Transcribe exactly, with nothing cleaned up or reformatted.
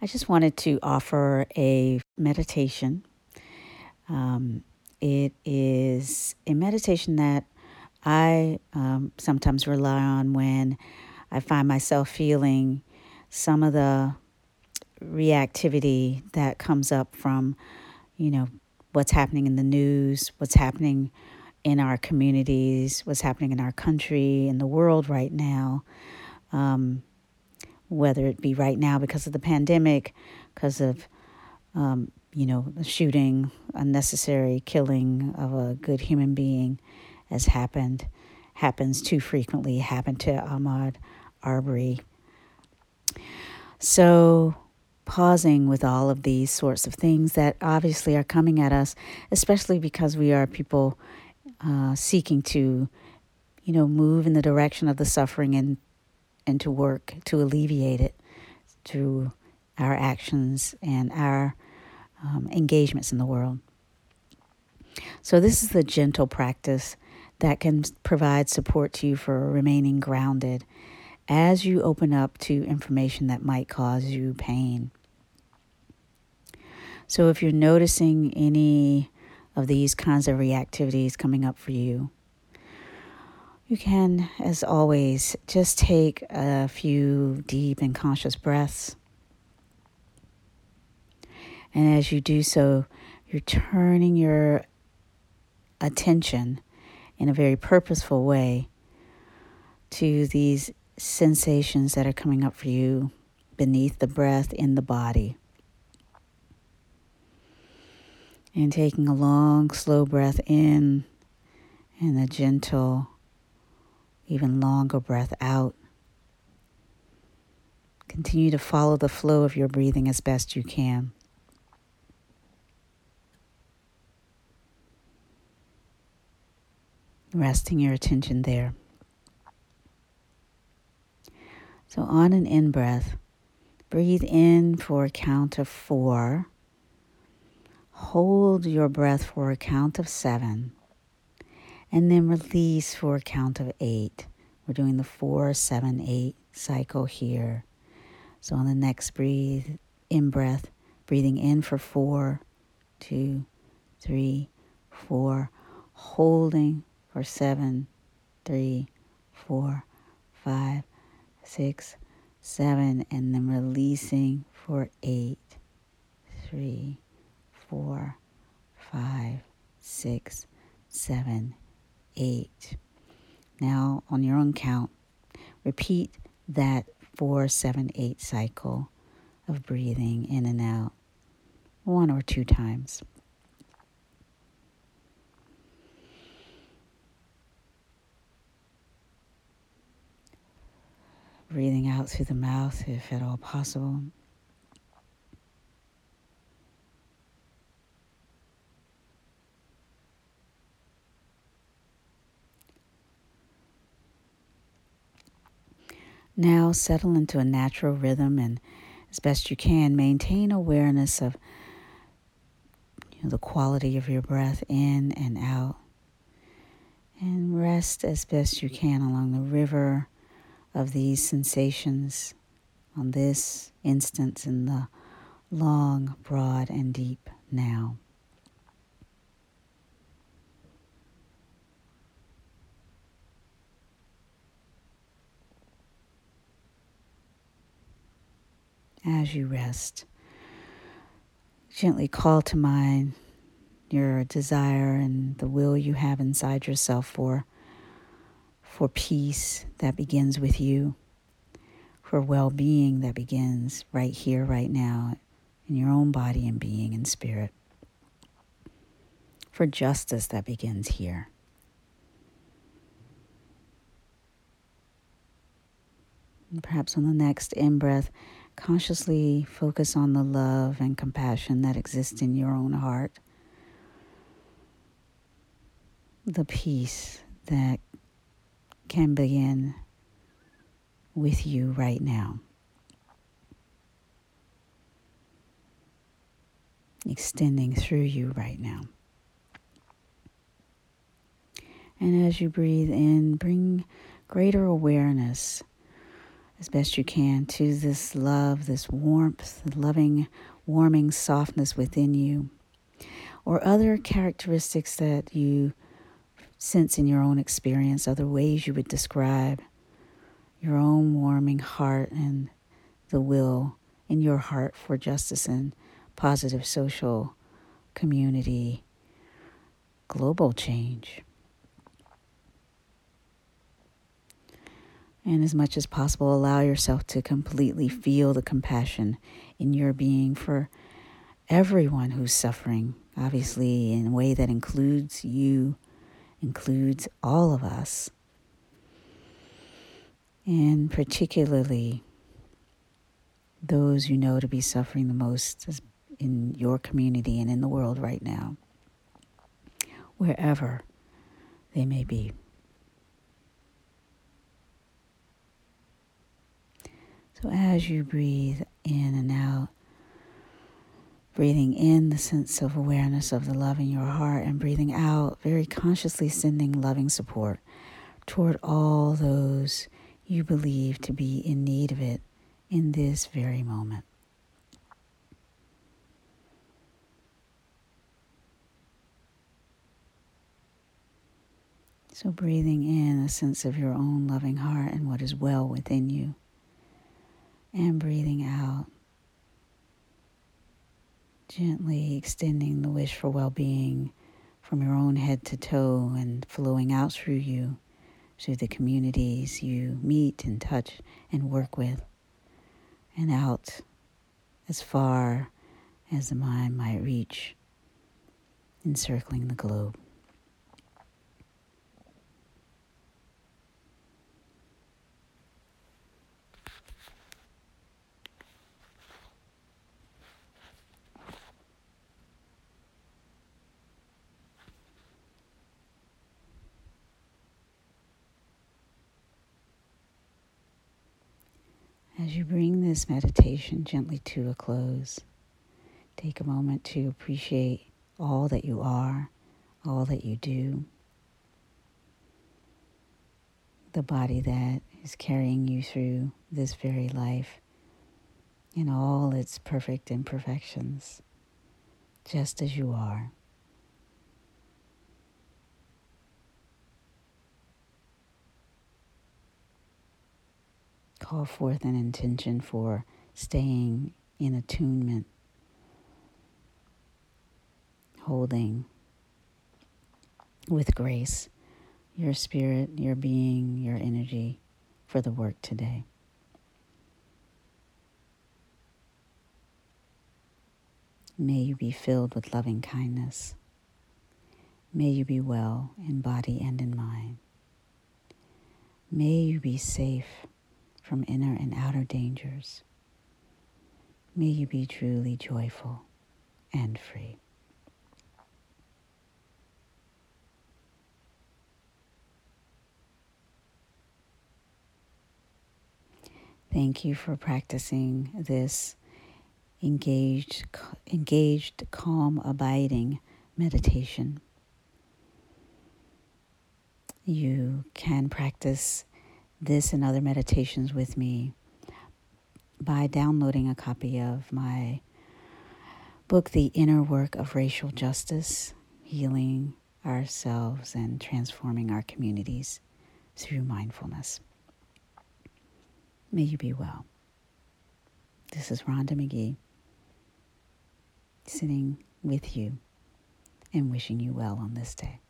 I just wanted to offer a meditation. Um, it is a meditation that I um, sometimes rely on when I find myself feeling some of the reactivity that comes up from, you know, what's happening in the news, what's happening in our communities, what's happening in our country, in the world right now, um, whether it be right now because of the pandemic, because of, um, you know, the shooting, unnecessary killing of a good human being has happened, happens too frequently, happened to Ahmaud Arbery. So pausing with all of these sorts of things that obviously are coming at us, especially because we are people uh, seeking to, you know, move in the direction of the suffering and, and to work to alleviate it through our actions and our um, engagements in the world. So this is the gentle practice that can provide support to you for remaining grounded as you open up to information that might cause you pain. So if you're noticing any of these kinds of reactivities coming up for you, you can, as always, just take a few deep and conscious breaths. And as you do so, you're turning your attention in a very purposeful way to these sensations that are coming up for you beneath the breath in the body. And taking a long, slow breath in and a gentle, even longer breath out. Continue to follow the flow of your breathing as best you can. Resting your attention there. So on an in-breath, breathe in for a count of four. Hold your breath for a count of seven. And then release for a count of eight. We're doing the four, seven, eight cycle here. So on the next breathe, in-breath, breathing in for four, two, three, four. Holding for seven, three, four, five, six, seven, and then releasing for eight, three, four, five, six, seven, eight. Now on your own count, repeat that four, seven, eight cycle of breathing in and out one or two times. Breathing out through the mouth, if at all possible. Now settle into a natural rhythm and, as best you can, maintain awareness of you know, the quality of your breath in and out. And rest as best you can along the river of these sensations on this instance in the long, broad, and deep now. As you rest, gently call to mind your desire and the will you have inside yourself for for peace that begins with you, for well-being that begins right here, right now, in your own body and being and spirit, for justice that begins here. And perhaps on the next in-breath, consciously focus on the love and compassion that exists in your own heart, the peace that can begin with you right now. Extending through you right now. And as you breathe in, bring greater awareness as best you can to this love, this warmth, the loving, warming softness within you, or other characteristics that you sense in your own experience, other ways you would describe your own warming heart and the will in your heart for justice and positive social, community, global change. And as much as possible, allow yourself to completely feel the compassion in your being for everyone who's suffering, obviously in a way that includes you, includes all of us. And particularly those you know to be suffering the most in your community and in the world right now, wherever they may be. So as you breathe in and out, breathing in the sense of awareness of the love in your heart, and breathing out, very consciously sending loving support toward all those you believe to be in need of it in this very moment. So breathing in a sense of your own loving heart and what is well within you. And breathing out, gently extending the wish for well-being from your own head to toe and flowing out through you, through the communities you meet and touch and work with, and out as far as the mind might reach, encircling the globe. As you bring this meditation gently to a close, take a moment to appreciate all that you are, all that you do, the body that is carrying you through this very life in all its perfect imperfections, just as you are. Call forth an intention for staying in attunement, holding with grace your spirit, your being, your energy for the work today. May you be filled with loving kindness. May you be well in body and in mind. May you be safe from inner and outer dangers. May you be truly joyful and free. Thank you for practicing this engaged, engaged, calm, abiding meditation. You can practice this and other meditations with me by downloading a copy of my book, The Inner Work of Racial Justice, Healing Ourselves and Transforming Our Communities Through Mindfulness. May you be well. This is Rhonda McGee, sitting with you and wishing you well on this day.